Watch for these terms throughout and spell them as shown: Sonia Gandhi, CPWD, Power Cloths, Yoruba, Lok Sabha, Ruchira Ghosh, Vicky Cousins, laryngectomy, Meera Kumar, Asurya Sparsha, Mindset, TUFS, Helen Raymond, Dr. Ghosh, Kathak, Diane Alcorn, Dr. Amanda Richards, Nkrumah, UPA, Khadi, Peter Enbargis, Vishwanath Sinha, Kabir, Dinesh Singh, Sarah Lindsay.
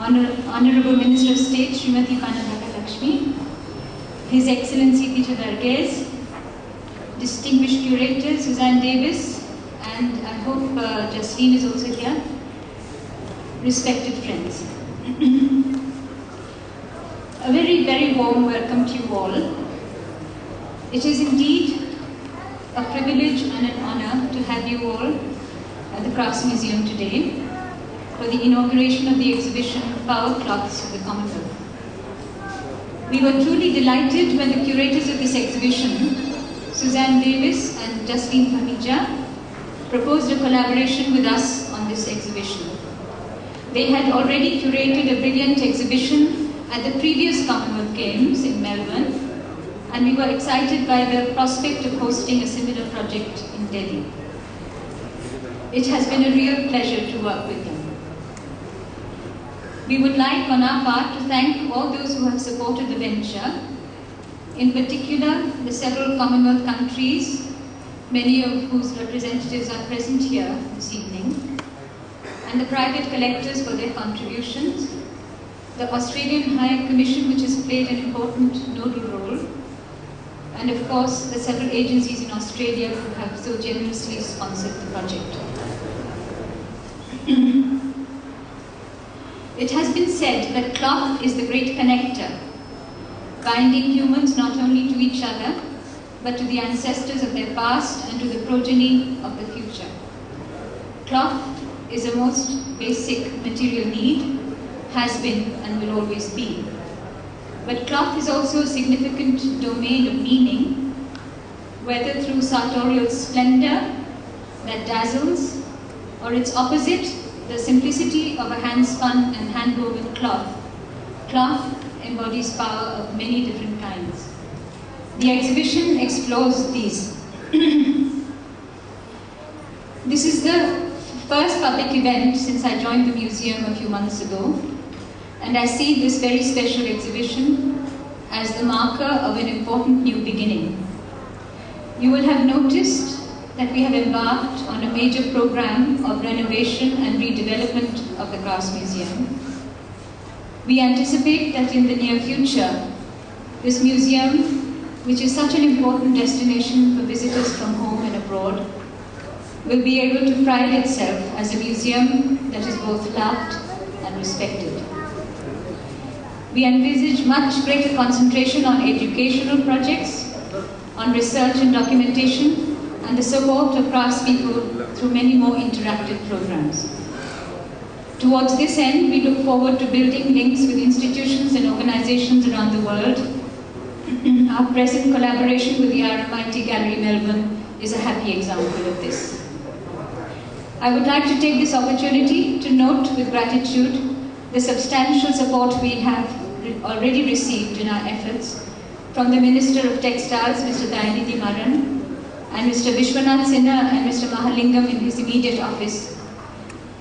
Honorable Minister of State, Srimati Panabaka Lakshmi, His Excellency Peter Enbargis, Distinguished Curator Suzanne Davies, and I hope Jasleen is also here, respected friends. A very, very warm welcome to you all. It is indeed a privilege and an honor to have you all at the Crafts Museum today for the inauguration of the exhibition Power Cloths of the Commonwealth. We were truly delighted when the curators of this exhibition, Suzanne Davies and Justine Hamidja, proposed a collaboration with us on this exhibition. They had already curated a brilliant exhibition at the previous Commonwealth Games in Melbourne, and we were excited by the prospect of hosting a similar project in Delhi. It has been a real pleasure to work with them. We would like on our part to thank all those who have supported the venture, in particular the several Commonwealth countries, many of whose representatives are present here this evening, and the private collectors for their contributions, the Australian High Commission, which has played an important nodal role, and of course the several agencies in Australia who have so generously sponsored the project. It has been said that cloth is the great connector, binding humans not only to each other, but to the ancestors of their past and to the progeny of the future. Cloth is a most basic material need, has been and will always be. But cloth is also a significant domain of meaning, whether through sartorial splendor that dazzles, or its opposite, the simplicity of a hand-spun and hand-woven cloth. Cloth embodies power of many different kinds. The exhibition explores these. This is the first public event since I joined the museum a few months ago, and I see this very special exhibition as the marker of an important new beginning. You will have noticed that we have embarked on a major program of renovation and redevelopment of the Crafts Museum. We anticipate that in the near future, this museum, which is such an important destination for visitors from home and abroad, will be able to pride itself as a museum that is both loved and respected. We envisage much greater concentration on educational projects, on research and documentation, and the support of craftspeople through many more interactive programs. Towards this end, we look forward to building links with institutions and organizations around the world. Our present collaboration with the RMIT Gallery Melbourne is a happy example of this. I would like to take this opportunity to note with gratitude the substantial support we have already received in our efforts from the Minister of Textiles, Mr. Dayanidhi Maran, and Mr. Vishwanath Sinha and Mr. Mahalingam in his immediate office,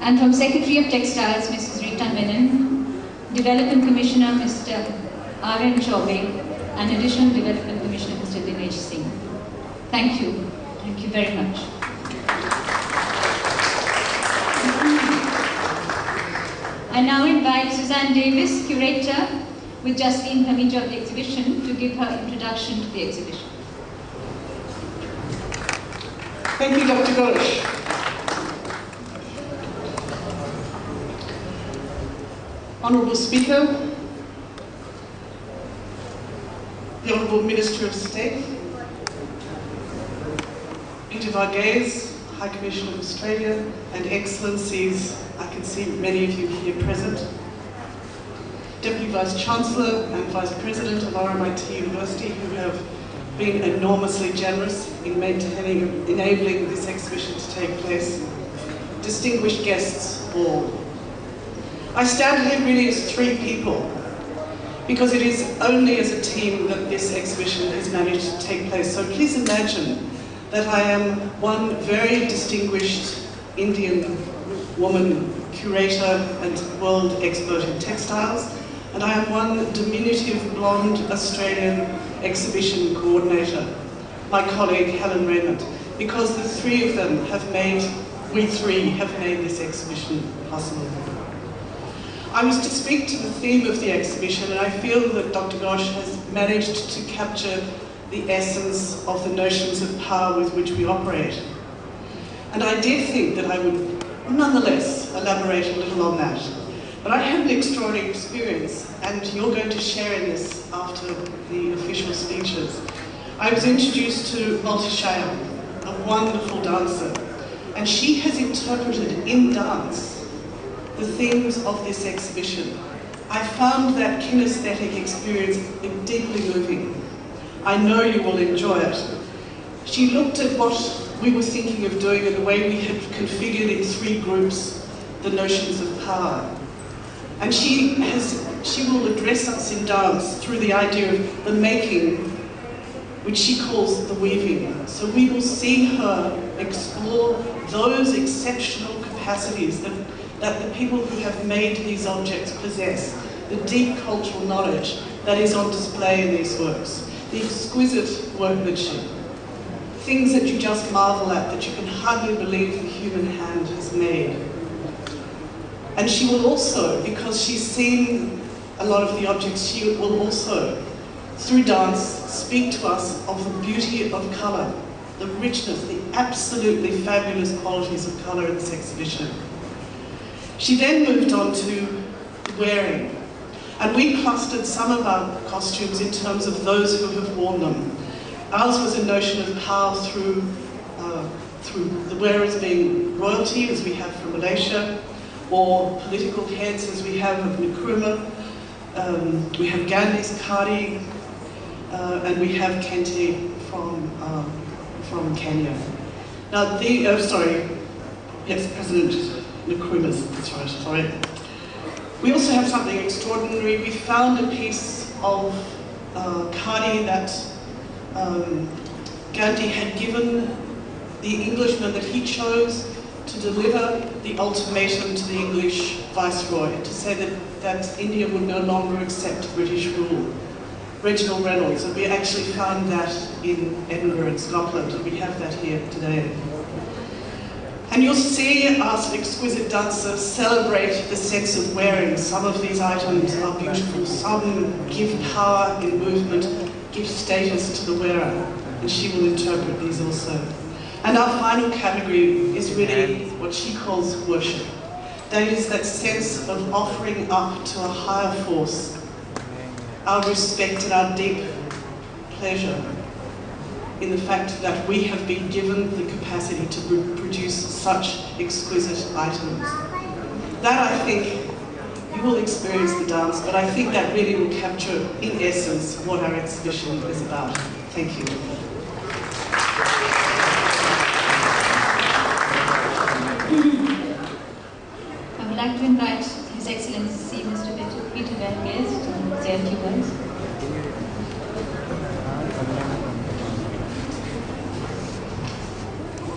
and from Secretary of Textiles, Mrs. Rita Menon, Development Commissioner, Mr. R.N. Chaube, and Additional Development Commissioner, Mr. Dinesh Singh. Thank you. Thank you very much. I now invite Suzanne Davies, curator, with Jasleen Dhamija of the exhibition, to give her introduction to the exhibition. Thank you, Dr. Ghosh. Honourable Speaker, the Honourable Minister of State, Peter Enbargis, High Commissioner of Australia, and Excellencies, I can see many of you here present, Deputy Vice-Chancellor and Vice-President of RMIT University, who have been enormously generous in enabling this exhibition to take place, distinguished guests all. I stand here really as three people, because it is only as a team that this exhibition has managed to take place. So please imagine that I am one very distinguished Indian woman curator and world expert in textiles, and I am one diminutive blonde Australian exhibition coordinator, my colleague Helen Raymond, because the three of them have made, we three have made this exhibition possible. I was to speak to the theme of the exhibition, and I feel that Dr. Ghosh has managed to capture the essence of the notions of power with which we operate. And I did think that I would nonetheless elaborate a little on that. But I had an extraordinary experience, and you're going to share in this after the official speeches. I was introduced to Malti Cheyenne, a wonderful dancer, and she has interpreted in dance the themes of this exhibition. I found that kinesthetic experience deeply moving. I know you will enjoy it. She looked at what we were thinking of doing and the way we had configured in three groups the notions of power. And she will address us in dance through the idea of the making, which she calls the weaving. So we will see her explore those exceptional capacities that the people who have made these objects possess, the deep cultural knowledge that is on display in these works, the exquisite workmanship, things that you just marvel at, that you can hardly believe the human hand has made. And she will also, because she's seen a lot of the objects, she will also, through dance, speak to us of the beauty of colour, the richness, the absolutely fabulous qualities of colour in this exhibition. She then moved on to wearing. And we clustered some of our costumes in terms of those who have worn them. Ours was a notion of power through the wearers being royalty, as we have from Malaysia, or political heads, as we have of Nkrumah. We have Gandhi's Khadi, and we have Kente from Kenya. Now, President Nkrumah's, that's right, sorry. We also have something extraordinary. We found a piece of Khadi that Gandhi had given the Englishman that he chose to deliver the ultimatum to the English Viceroy, to say that India would no longer accept British rule. Reginald Reynolds, and we actually found that in Edinburgh in Scotland, and we have that here today. And you'll see us exquisite dancers celebrate the sense of wearing. Some of these items are beautiful, some give power in movement, give status to the wearer, and she will interpret these also. And our final category is really what she calls worship. That is that sense of offering up to a higher force, our respect and our deep pleasure in the fact that we have been given the capacity to produce such exquisite items. That, I think, you will experience the dance, but I think that really will capture, in essence, what our exhibition is about. Thank you. I would like to invite His Excellency Mr. Peter Enbargis to say a few words.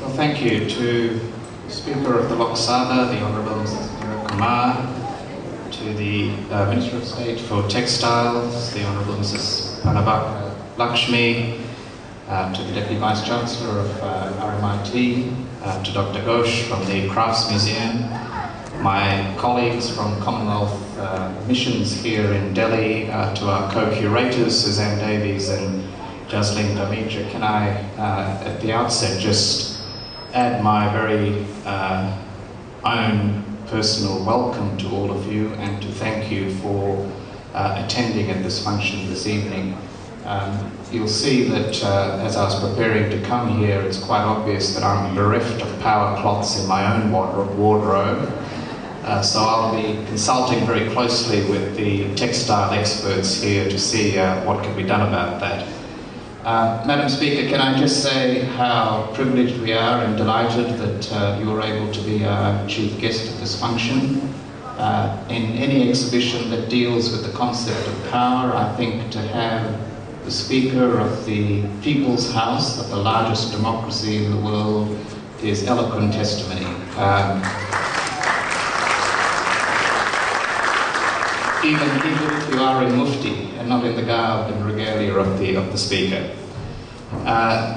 Well, thank you to the Speaker of the Lok Sabha, the Honourable Meera Kumar, to the Minister of State for Textiles, the Honourable Mrs. Panabaka Lakshmi, to the Deputy Vice Chancellor of RMIT, to Dr. Ghosh from the Crafts Museum, my colleagues from Commonwealth Missions here in Delhi, to our co-curators, Suzanne Davies and Jasleen Dhamija. Can I, at the outset, just add my very own personal welcome to all of you and to thank you for attending at this function this evening. You'll see that as I was preparing to come here, it's quite obvious that I'm bereft of power cloths in my own wardrobe. So I'll be consulting very closely with the textile experts here to see what can be done about that. Madam Speaker, can I just say how privileged we are and delighted that you were able to be our chief guest at this function. In any exhibition that deals with the concept of power, I think to have the Speaker of the People's House of the largest democracy in the world is eloquent testimony. Even if you are in mufti and not in the garb and regalia of the Speaker.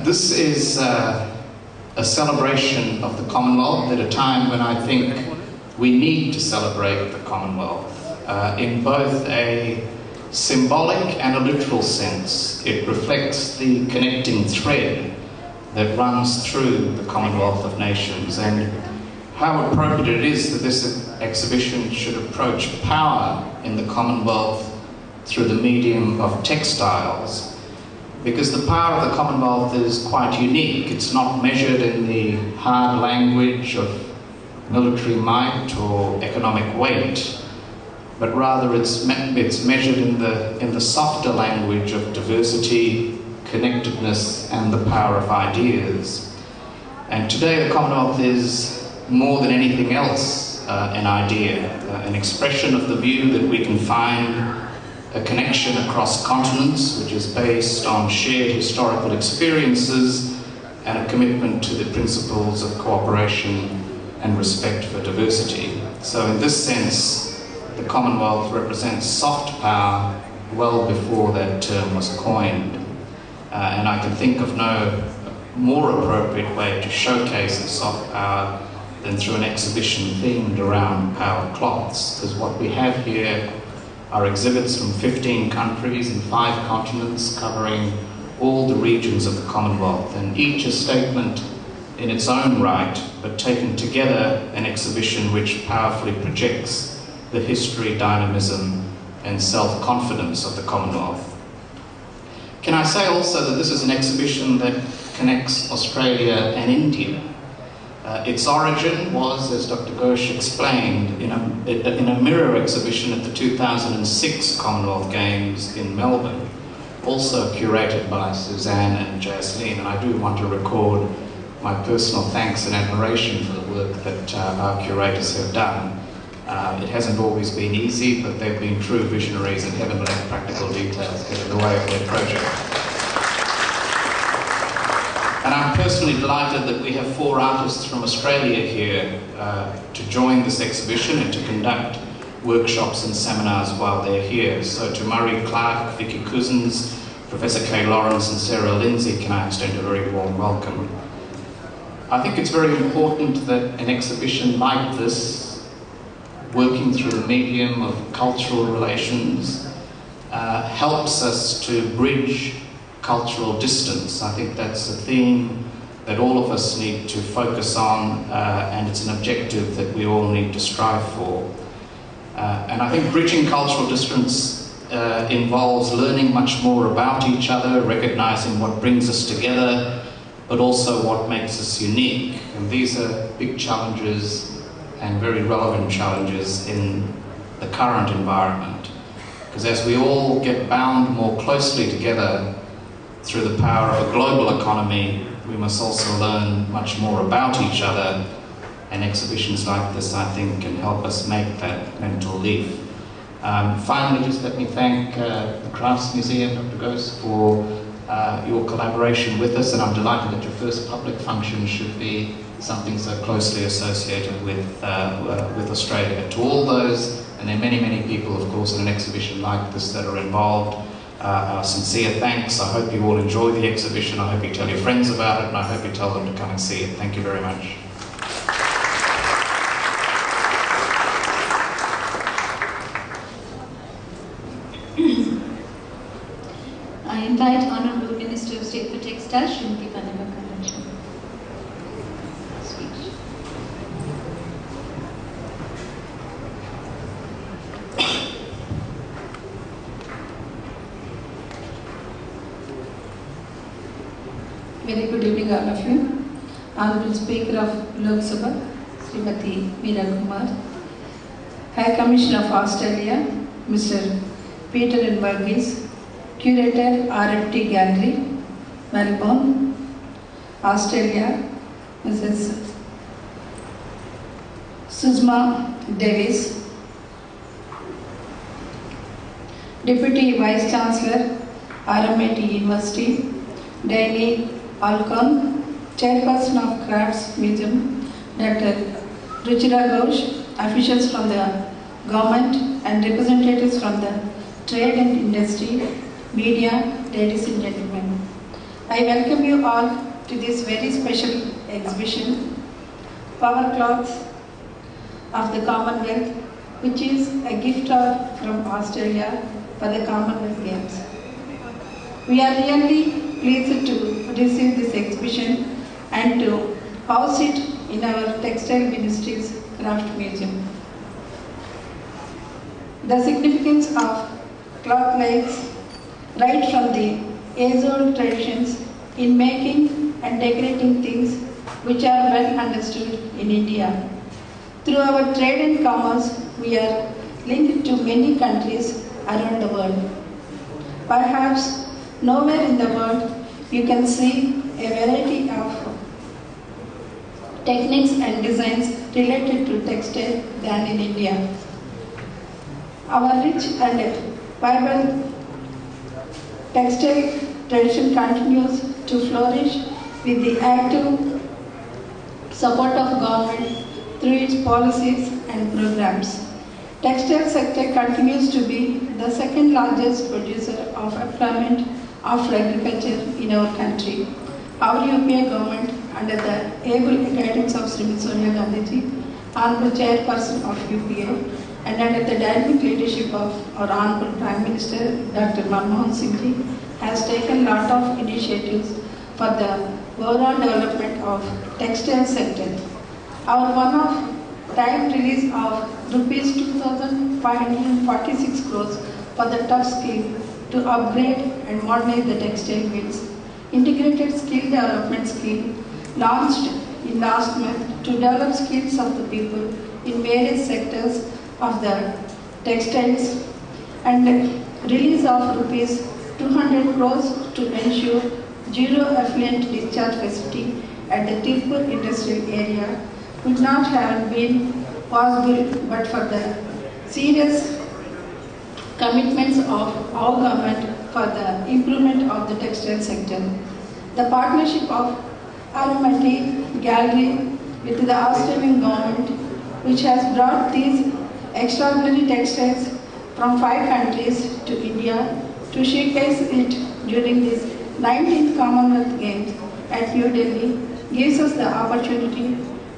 This is a celebration of the Commonwealth at a time when I think we need to celebrate the Commonwealth. in both a symbolic and a literal sense. It reflects the connecting thread that runs through the Commonwealth of Nations, and how appropriate it is that this exhibition should approach power in the Commonwealth through the medium of textiles, because the power of the Commonwealth is quite unique. It's not measured in the hard language of military might or economic weight, but rather it's measured in the softer language of diversity, connectedness, and the power of ideas. And today the Commonwealth is more than anything else an idea, an expression of the view that we can find a connection across continents, which is based on shared historical experiences and a commitment to the principles of cooperation and respect for diversity. So in this sense, the Commonwealth represents soft power well before that term was coined. And I can think of no more appropriate way to showcase the soft power than through an exhibition themed around power cloths, because what we have here are exhibits from 15 countries and 5 continents, covering all the regions of the Commonwealth, and each a statement in its own right, but taken together an exhibition which powerfully projects the history, dynamism, and self-confidence of the Commonwealth. Can I say also that this is an exhibition that connects Australia and India? Its origin was, as Dr. Ghosh explained, in a mirror exhibition at the 2006 Commonwealth Games in Melbourne, also curated by Suzanne and Jasleen. And I do want to record my personal thanks and admiration for the work that our curators have done. It hasn't always been easy, but they've been true visionaries and haven't let practical details get in the way of their project. And I'm personally delighted that we have 4 artists from Australia here to join this exhibition and to conduct workshops and seminars while they're here. So to Murray Clark, Vicky Cousins, Professor Kay Lawrence and Sarah Lindsay, can I extend a very warm welcome. I think it's very important that an exhibition like this, working through the medium of cultural relations, helps us to bridge cultural distance. I think that's a theme that all of us need to focus on, and it's an objective that we all need to strive for. And I think bridging cultural distance involves learning much more about each other, recognizing what brings us together, but also what makes us unique. And these are big challenges and very relevant challenges in the current environment. Because as we all get bound more closely together through the power of a global economy, we must also learn much more about each other, and exhibitions like this, I think, can help us make that mental leap. Finally, just let me thank the Crafts Museum, Dr. Ghosh, for your collaboration with us, and I'm delighted that your first public function should be something so closely associated with Australia. To all those, and there are many, many people, of course, in an exhibition like this that are involved, our sincere thanks. I hope you all enjoy the exhibition. I hope you tell your friends about it, and I hope you tell them to come and see it. Thank you very much. I invite Honourable Minister of State for Textiles, Shrimti Panabaka Lakshmi. Very good evening, all of you. Honorable Speaker of Lok Sabha, Srimati Meera Kumar, High Commissioner of Australia, Mr. Peter Enbargis, Curator RFT Gallery, Melbourne, Australia, Mrs. Suzanne Davies, Deputy Vice Chancellor, RMIT University, Diane Alcorn, Chairperson of Crafts Museum, Dr. Ruchira Ghosh, officials from the government and representatives from the trade and industry, media, ladies and gentlemen. I welcome you all to this very special exhibition, Power Cloths of the Commonwealth, which is a gift from Australia for the Commonwealth Games. We are really pleased to receive this exhibition and to house it in our Textile Ministry's Craft Museum. The significance of cloth lies right from the age-old traditions in making and decorating things which are well understood in India. Through our trade and commerce, we are linked to many countries around the world. Perhaps nowhere in the world you can see a variety of techniques and designs related to textile than in India. Our rich and vibrant textile tradition continues to flourish with the active support of government through its policies and programs. Textile sector continues to be the second largest producer of employment after agriculture in our country. Our European government, under the able guidance of Srimati Sonia Gandhi, Honorable Chairperson of UPA, and under the dynamic leadership of our Honorable Prime Minister, Dr. Manmohan Singh, has taken lot of initiatives for the overall development of textile sector. Our one-off time release of rupees 2,546 crores for the TUFS scheme to upgrade and modernize the textile mills. Integrated skill development scheme launched in last month to develop skills of the people in various sectors of the textiles, and release of rupees 200 crores to ensure zero effluent discharge facility at the Tirupur industrial area would not have been possible but for the serious commitments of our government for the improvement of the textile sector. The partnership of RMIT Gallery with the Australian government, which has brought these extraordinary textiles from 5 countries to India to showcase it during this 19th Commonwealth Games at New Delhi, gives us the opportunity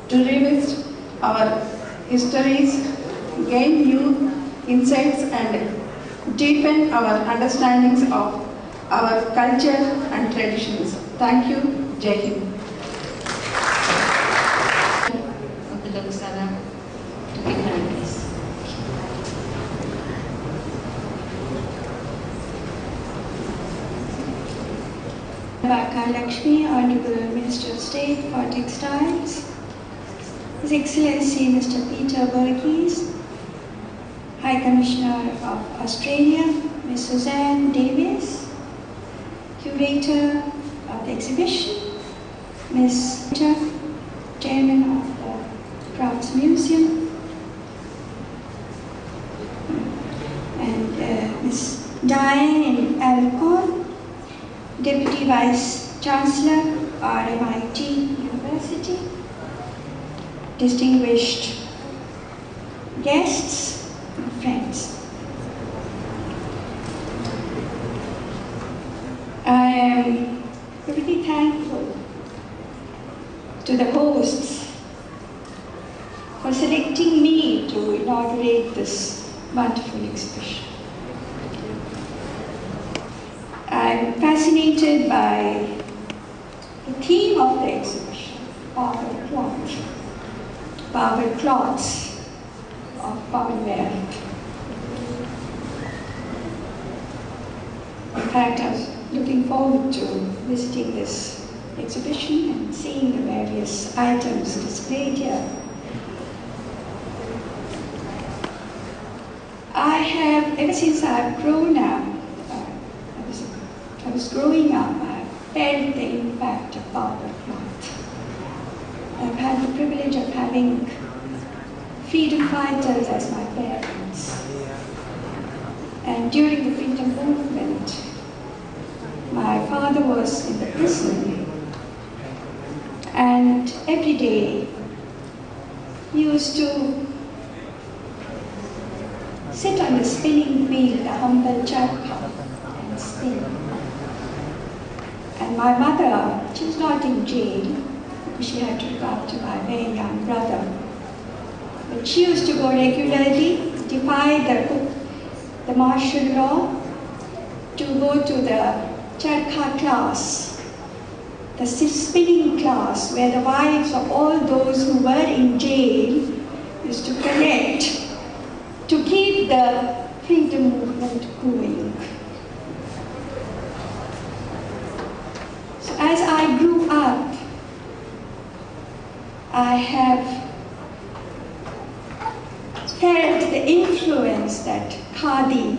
to revisit our histories, gain new insights, and deepen our understandings of our culture and traditions. Thank you. Jai Hind. Panabaka Lakshmi, Honorable Minister of State for Textiles, His Excellency Mr. Peter Enbargis, High Commissioner of Australia, Ms. Suzanne Davies, Curator of the exhibition, Ms. Rita, Chairman of the Crafts Museum, and Ms. Diane Alcorn, Deputy Vice Chancellor, RMIT University, distinguished guests and friends. I am really thankful to the hosts for selecting me to inaugurate this wonderful exhibition. I am fascinated by the theme of the exhibition, power cloth. Power cloths of powerware. In fact, I was looking forward to visiting this exhibition and seeing the various items displayed here. I have, ever since I've grown up, I felt the impact of power cloth. I've had the privilege of having freedom fighters as my parents. And during the freedom movement, my father was in the prison and every day he used to sit on the spinning wheel, the humble charkha, and spin. And my mother, she was not in jail. She had to look after my very young brother. But she used to go regularly defy the martial law, to go to the charkha class, the spinning class, where the wives of all those who were in jail used to connect to keep the freedom movement going. So as I grew up, I have felt the influence that Khadi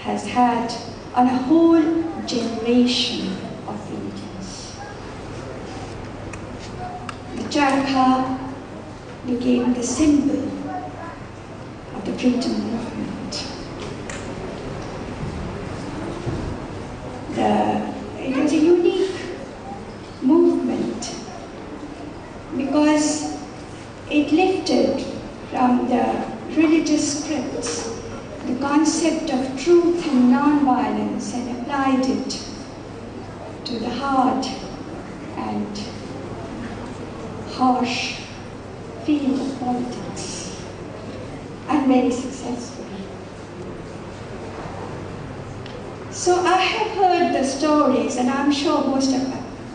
has had on a whole generation of Indians. The charkha became the symbol of the freedom movement. It was a unique movement because it lifted from the religious scripts the concept of truth and non-violence and applied it to the hard and harsh field of politics, and very successfully. So I have heard the stories, and I'm sure most of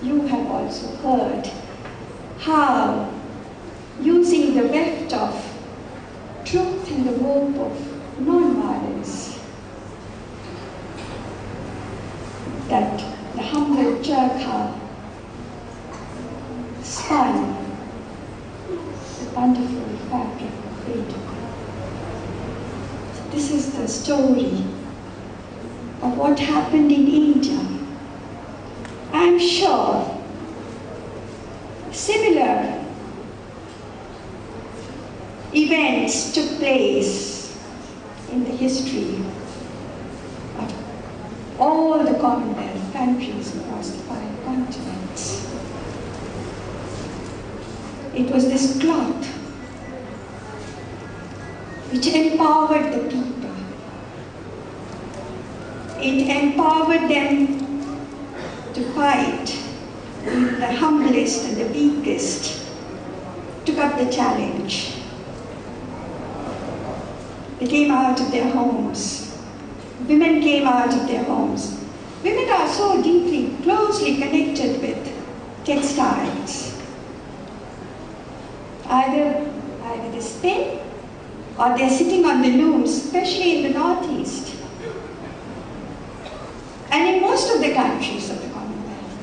you have also heard, how using the weft of truth and the rope of non-violence that the humble charkha spun the wonderful fabric of freedom. So this is the story of what happened in India. I'm sure similar events took place in the history of all the Commonwealth countries across the 5 continents. It was this cloth which empowered the people. It empowered them to fight with the humblest and the weakest, took up the challenge. They came out of their homes. Women came out of their homes. Women are so deeply, closely connected with textiles. Either they spin or they're sitting on the looms, especially in the northeast. And in most of the countries of the Commonwealth.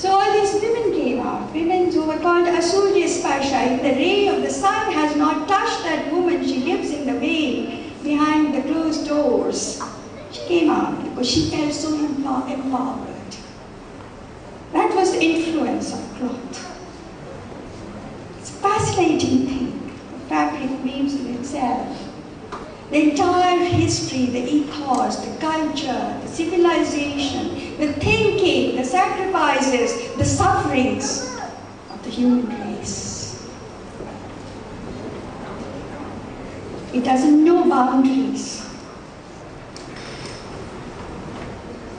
So all these women came out, women who were called Asurya Sparsha. If the ray of the sun has not touched that woman, she lives in the veil behind the closed doors. She came out because she felt so empowered. That was the influence of cloth. It's a fascinating thing. The fabric weaves in itself. The entire history, the ethos, the culture, the civilization, the thinking, the sacrifices, the sufferings of the human race. It doesn't know boundaries.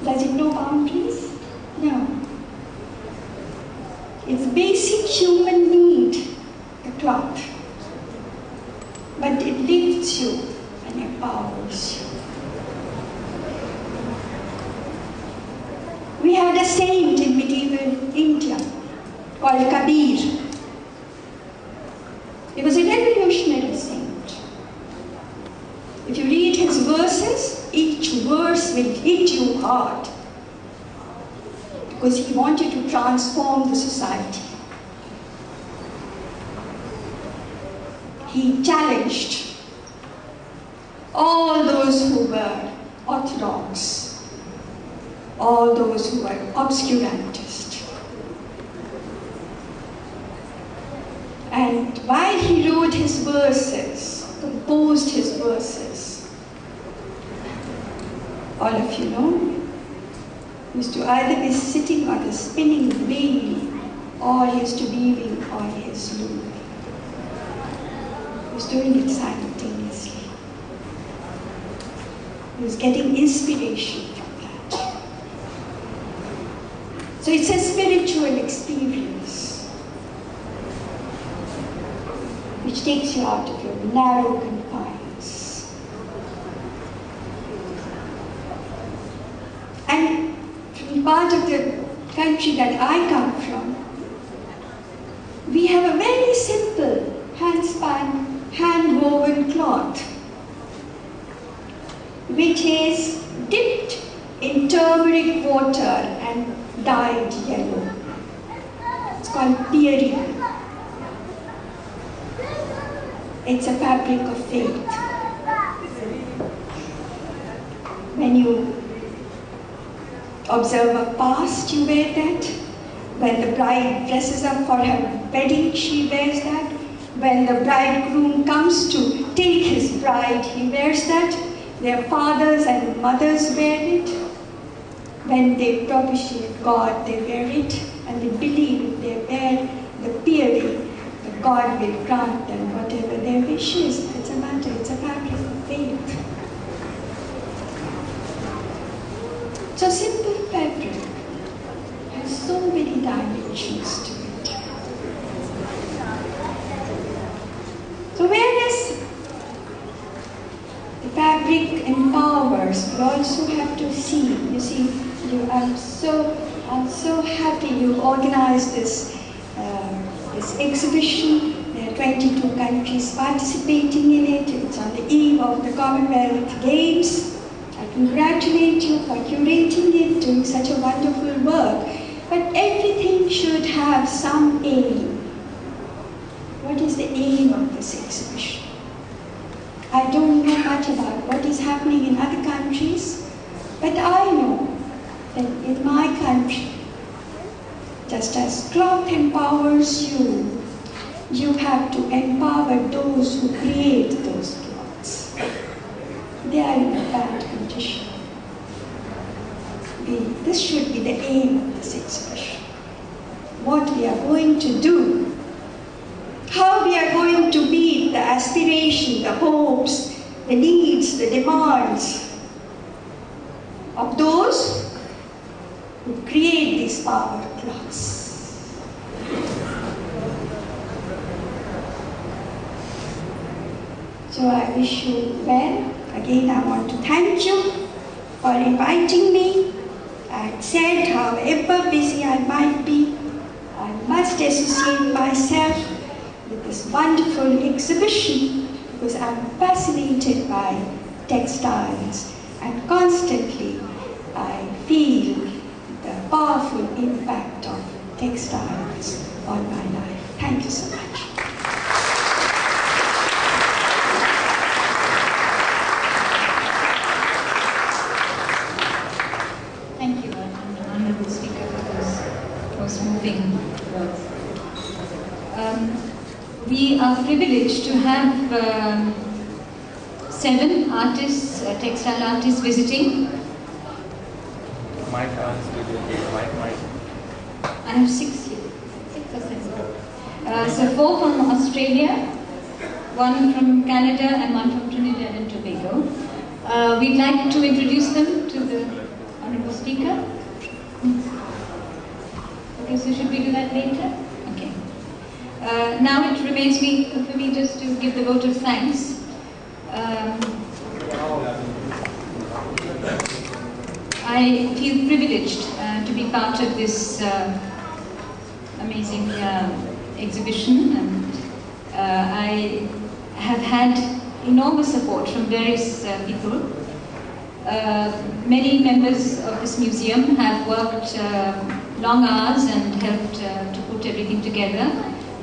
Does it know boundaries? No. It's basic human need, the cloth. But it lifts you and empowers you. We had a saint in medieval India called Kabir. He was a revolutionary saint. If you read his verses, each verse will hit you hard, because he wanted to transform the society. He challenged all those who were orthodox, all those who were obscurantist. And while he wrote his verses, composed his verses, all of you know, he used to either be sitting on the spinning wheel, or he used to be weaving on his loom. He was doing it simultaneously. He was getting inspiration from that. So it's a spiritual experience which which takes you out of your narrow confines. And from the part of the country that I come from, we have a very simple hand-spun, hand-woven cloth, which is dipped in turmeric water and dyed yellow. It's called piri. It's a fabric of faith. When you observe a past, you wear that. When the bride dresses up for her wedding, she wears that. When the bridegroom comes to take his bride, he wears that. Their fathers and mothers wear it. When they propitiate God, they wear it, and they believe if they wear the piri, the God will grant them whatever their wishes. It's a matter, it's a fabric of faith. So simple fabric has so many dimensions to it. So whereas the fabric empowers, we also have to see. You see, I'm so happy you organized this exhibition. There are 22 countries participating in it. It's on the eve of the Commonwealth Games. I congratulate you for curating it, doing such a wonderful work. But everything should have some aim. What is the aim of this exhibition? I don't know much about what is happening in other countries, but I know that in my country, just as cloth empowers you, you have to empower those who create those cloths. They are in a bad condition. This should be the aim of this exhibition. What we are going to do, how we are going to meet the aspirations, the hopes, the needs, the demands of those who create these power cloths. So I wish you well. Again, I want to thank you for inviting me. I had said, however busy I might be, I must associate myself with this wonderful exhibition because I'm fascinated by textiles and constantly I feel the powerful impact of textiles on my life. Thank you so much. Thank you, Honorable Speaker, for those most moving words. We are privileged to have 7 artists, textile artists visiting. I have 6 here. 6 or 7. So 4 from Australia, 1 from Canada, and 1 from Trinidad and Tobago. We'd like to introduce them to the Honorable Speaker. Okay, so should we do that later? Okay. Now it remains for me just to give the vote of thanks. I feel privileged to be part of this amazing exhibition, and I have had enormous support from various people. Many members of this museum have worked long hours and helped to put everything together.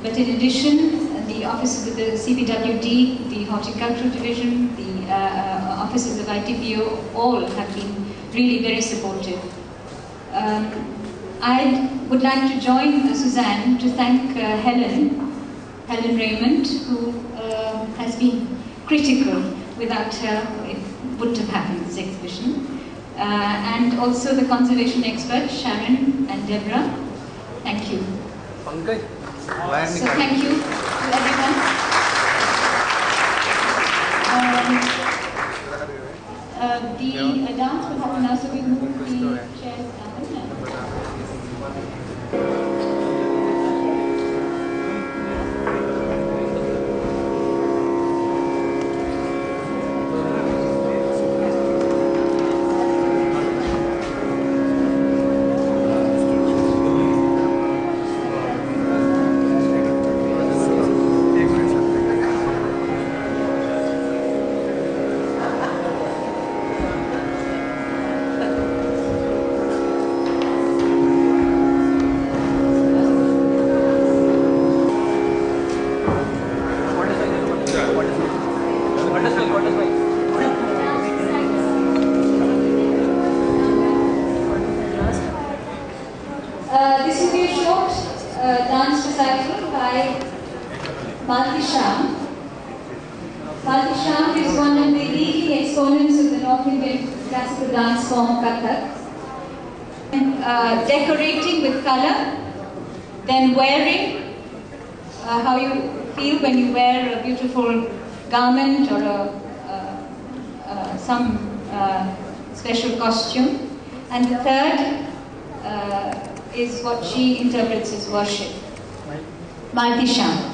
But in addition, the offices of the CPWD, the Horticultural Division, the offices of ITPO, all have been really very supportive. I would like to join Suzanne to thank Helen Raymond, who has been critical. Without her, it wouldn't have happened, this exhibition. And also the conservation experts, Sharon and Deborah. Thank you. Okay. So thank you to everyone. The dance will happen now, so we move the chairs down. This will be a short dance recital by Malti Cheyenne is one of the leading exponents of the North Indian classical dance form Kathak. Decorating with color, then wearing, how you feel when you wear a beautiful garment or some special costume. And the third is what she interprets as worship. Malti Cheyenne.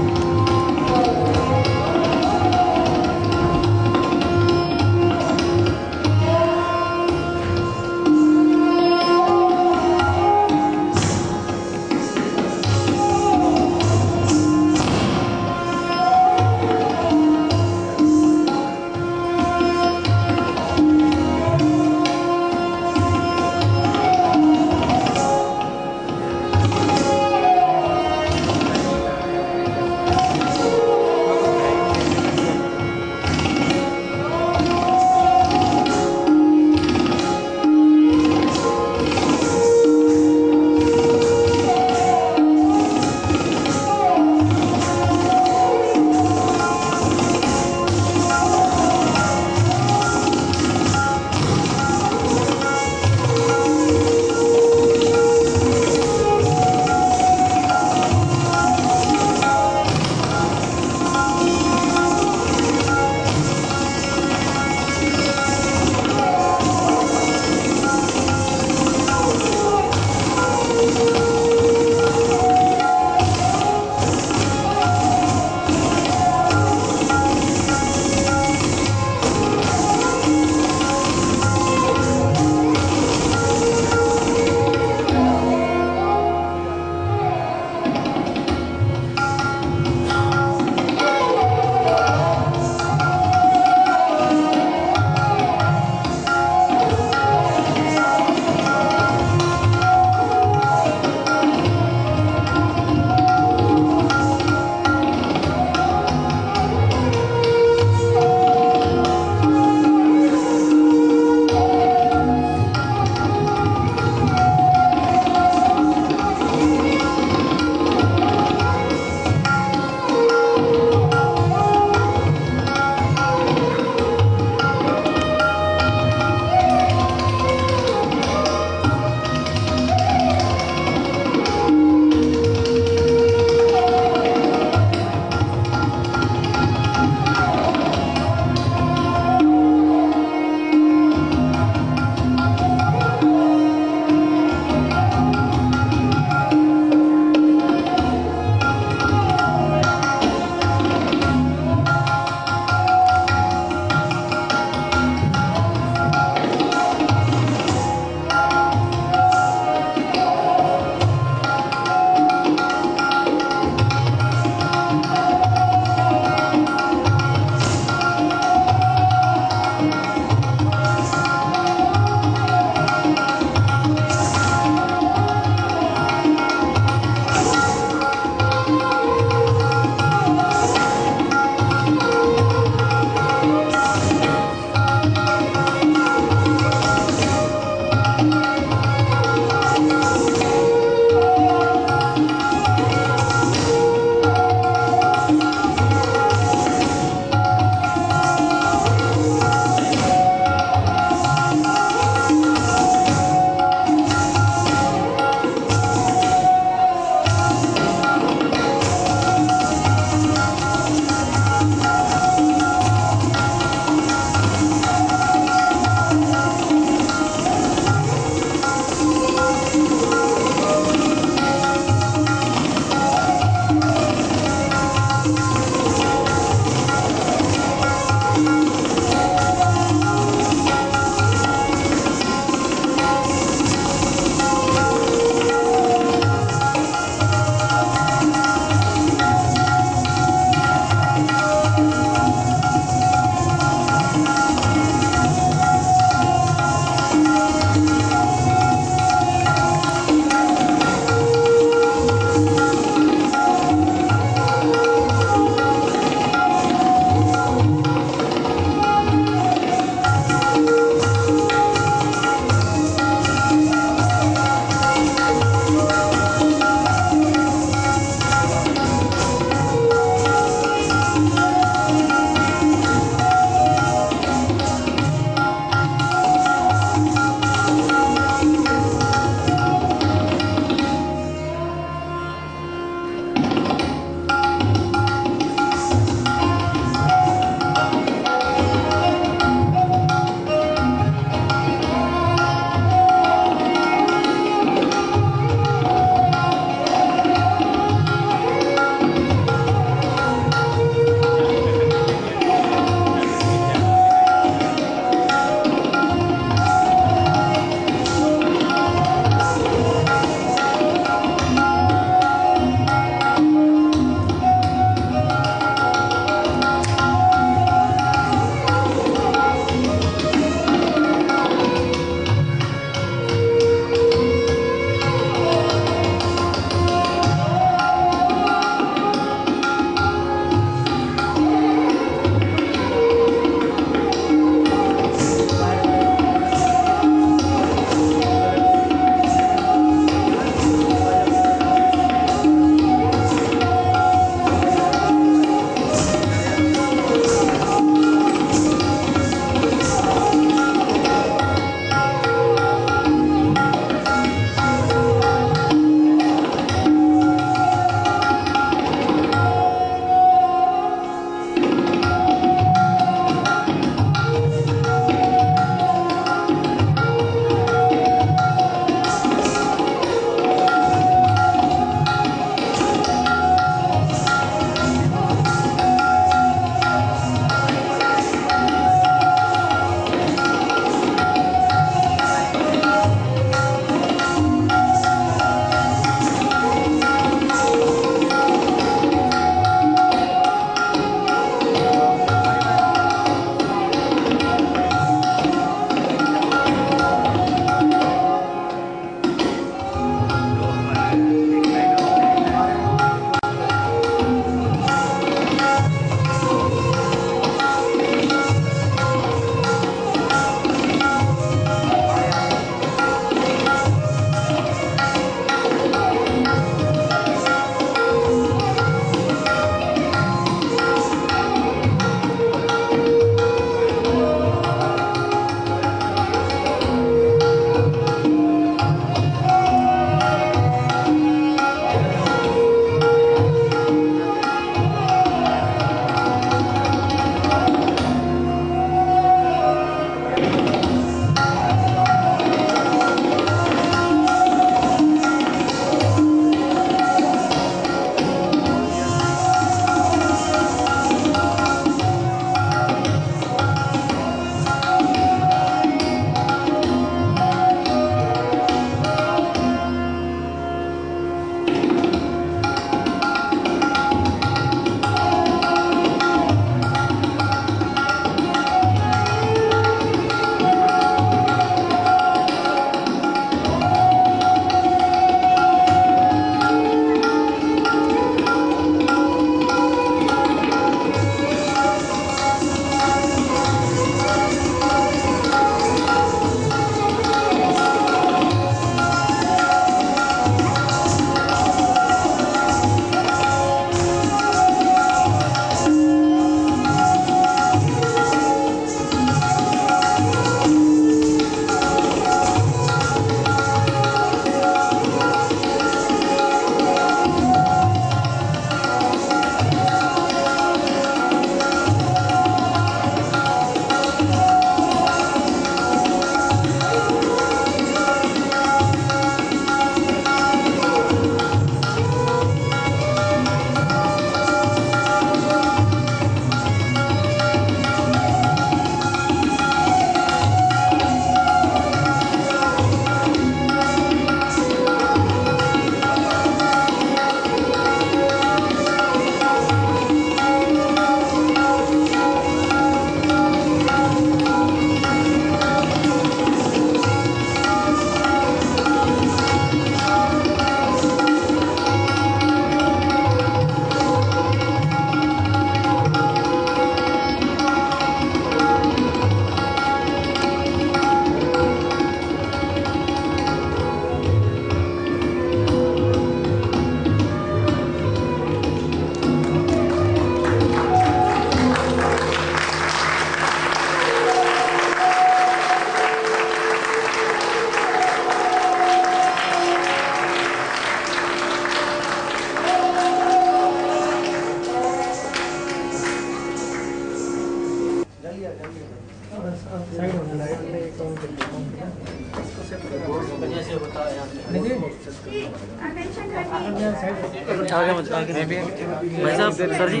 भाई साहब sir जी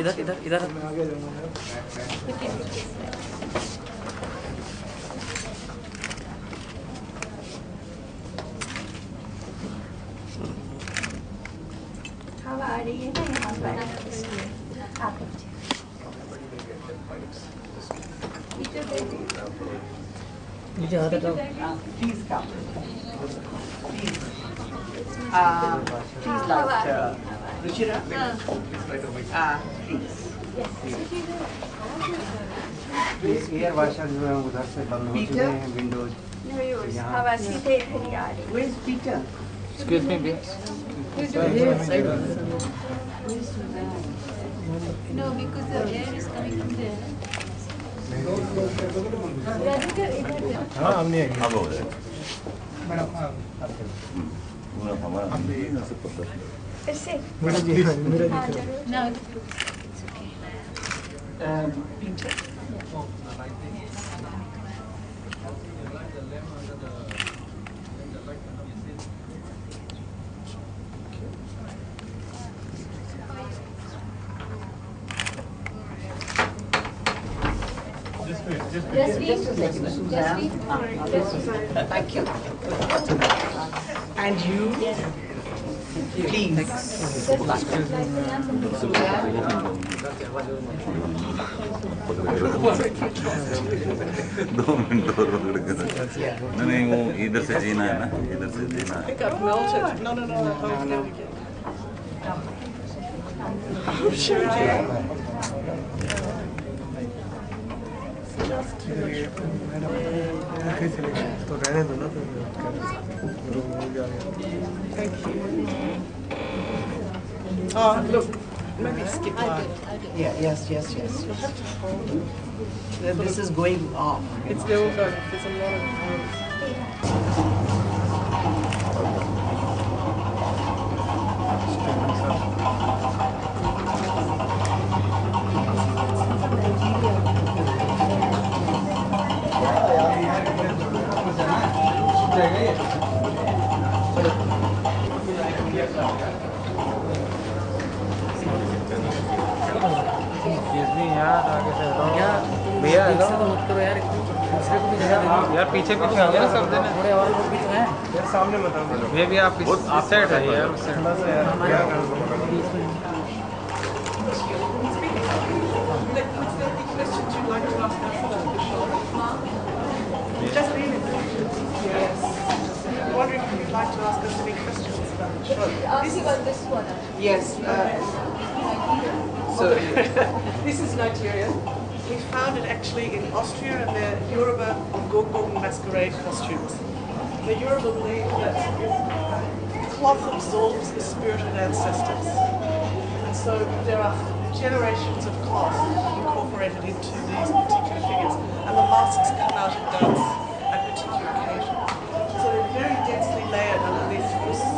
इधर इधर इधर हवा आ रही है ना यहाँ पर आप नीचे हाथ लगाओ प्लीज का Ruchira, please. Air washers उधर से बंद हो चुके हैं windows. हवा सीधे इधर ही आ रही. Where is Peter? Excuse me, please. No, because the air is coming from there. हाँ हमने अब हो गया. Madam Thank you. And you? Yes. Please. Thank you. Oh, look. Maybe skip one. Yeah, yes. You have to hold. This is going off. It's the old one. There's a lot पीछे पीछे आगे ना सब देना थोड़े और लोग पीछे हैं यार सामने मत आओ ये भी आप सेट है यार This is Nigeria. We found it actually in Austria in the Yoruba Gogo masquerade costumes. The Yoruba belief that cloth absorbs the spirit of ancestors. And so there are generations of cloth incorporated into these particular figures. And the masks come out and dance at particular occasions. So they're very densely layered under these surfaces.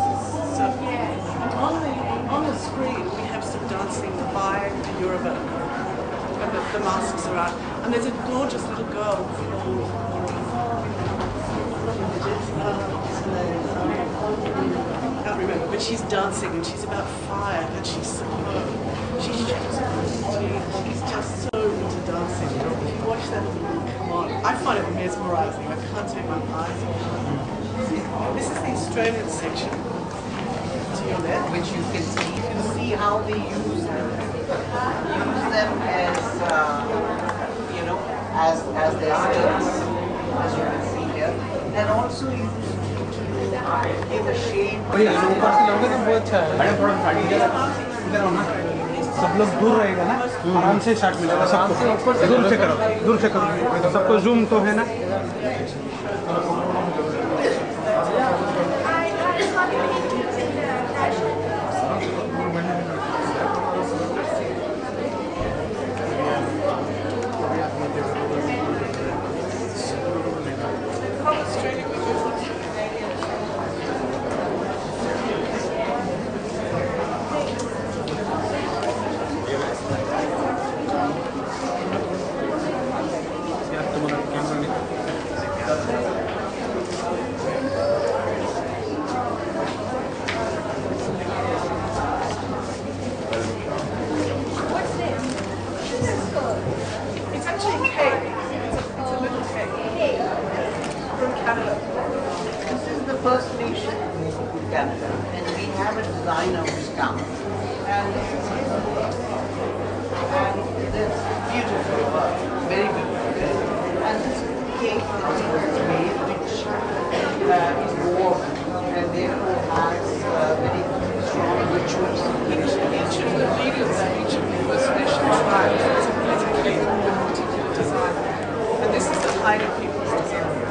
On the screen we have some dancing by the Yoruba. The masks are out. And there's a gorgeous little girl I can't remember, but she's dancing and she's about 5 and she's superb. She's just so into dancing. If you watch that, come on. I find it mesmerizing. I can't take my eyes off. This is the Australian section to your left, which you can see how they use them as you know, as their skills, as you can see here, and also use to give a shape. सब लोग दूर रहेगा ना, आराम से shot मिलेगा सबको. दूर से करो, सबको zoom तो है ना. and this beautiful work, very beautiful. And this cake is made which is warm and therefore has very strong rituals. Each of the leaders, each of them was special trials. It's a particularly particular design. And this is the height of people's design.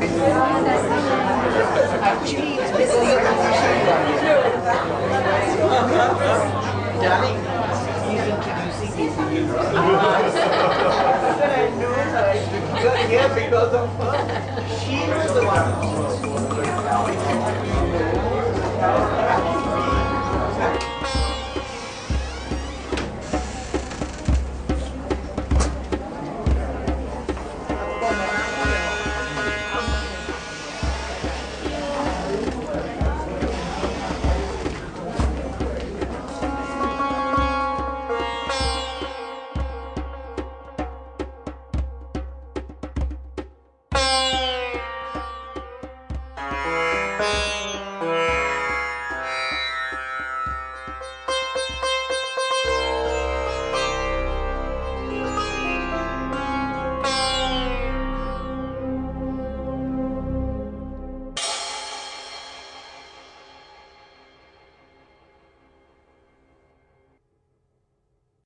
Actually, it's basically a conversation. Darling, he's introducing me to you. I know her. You're here because of her. She was the one.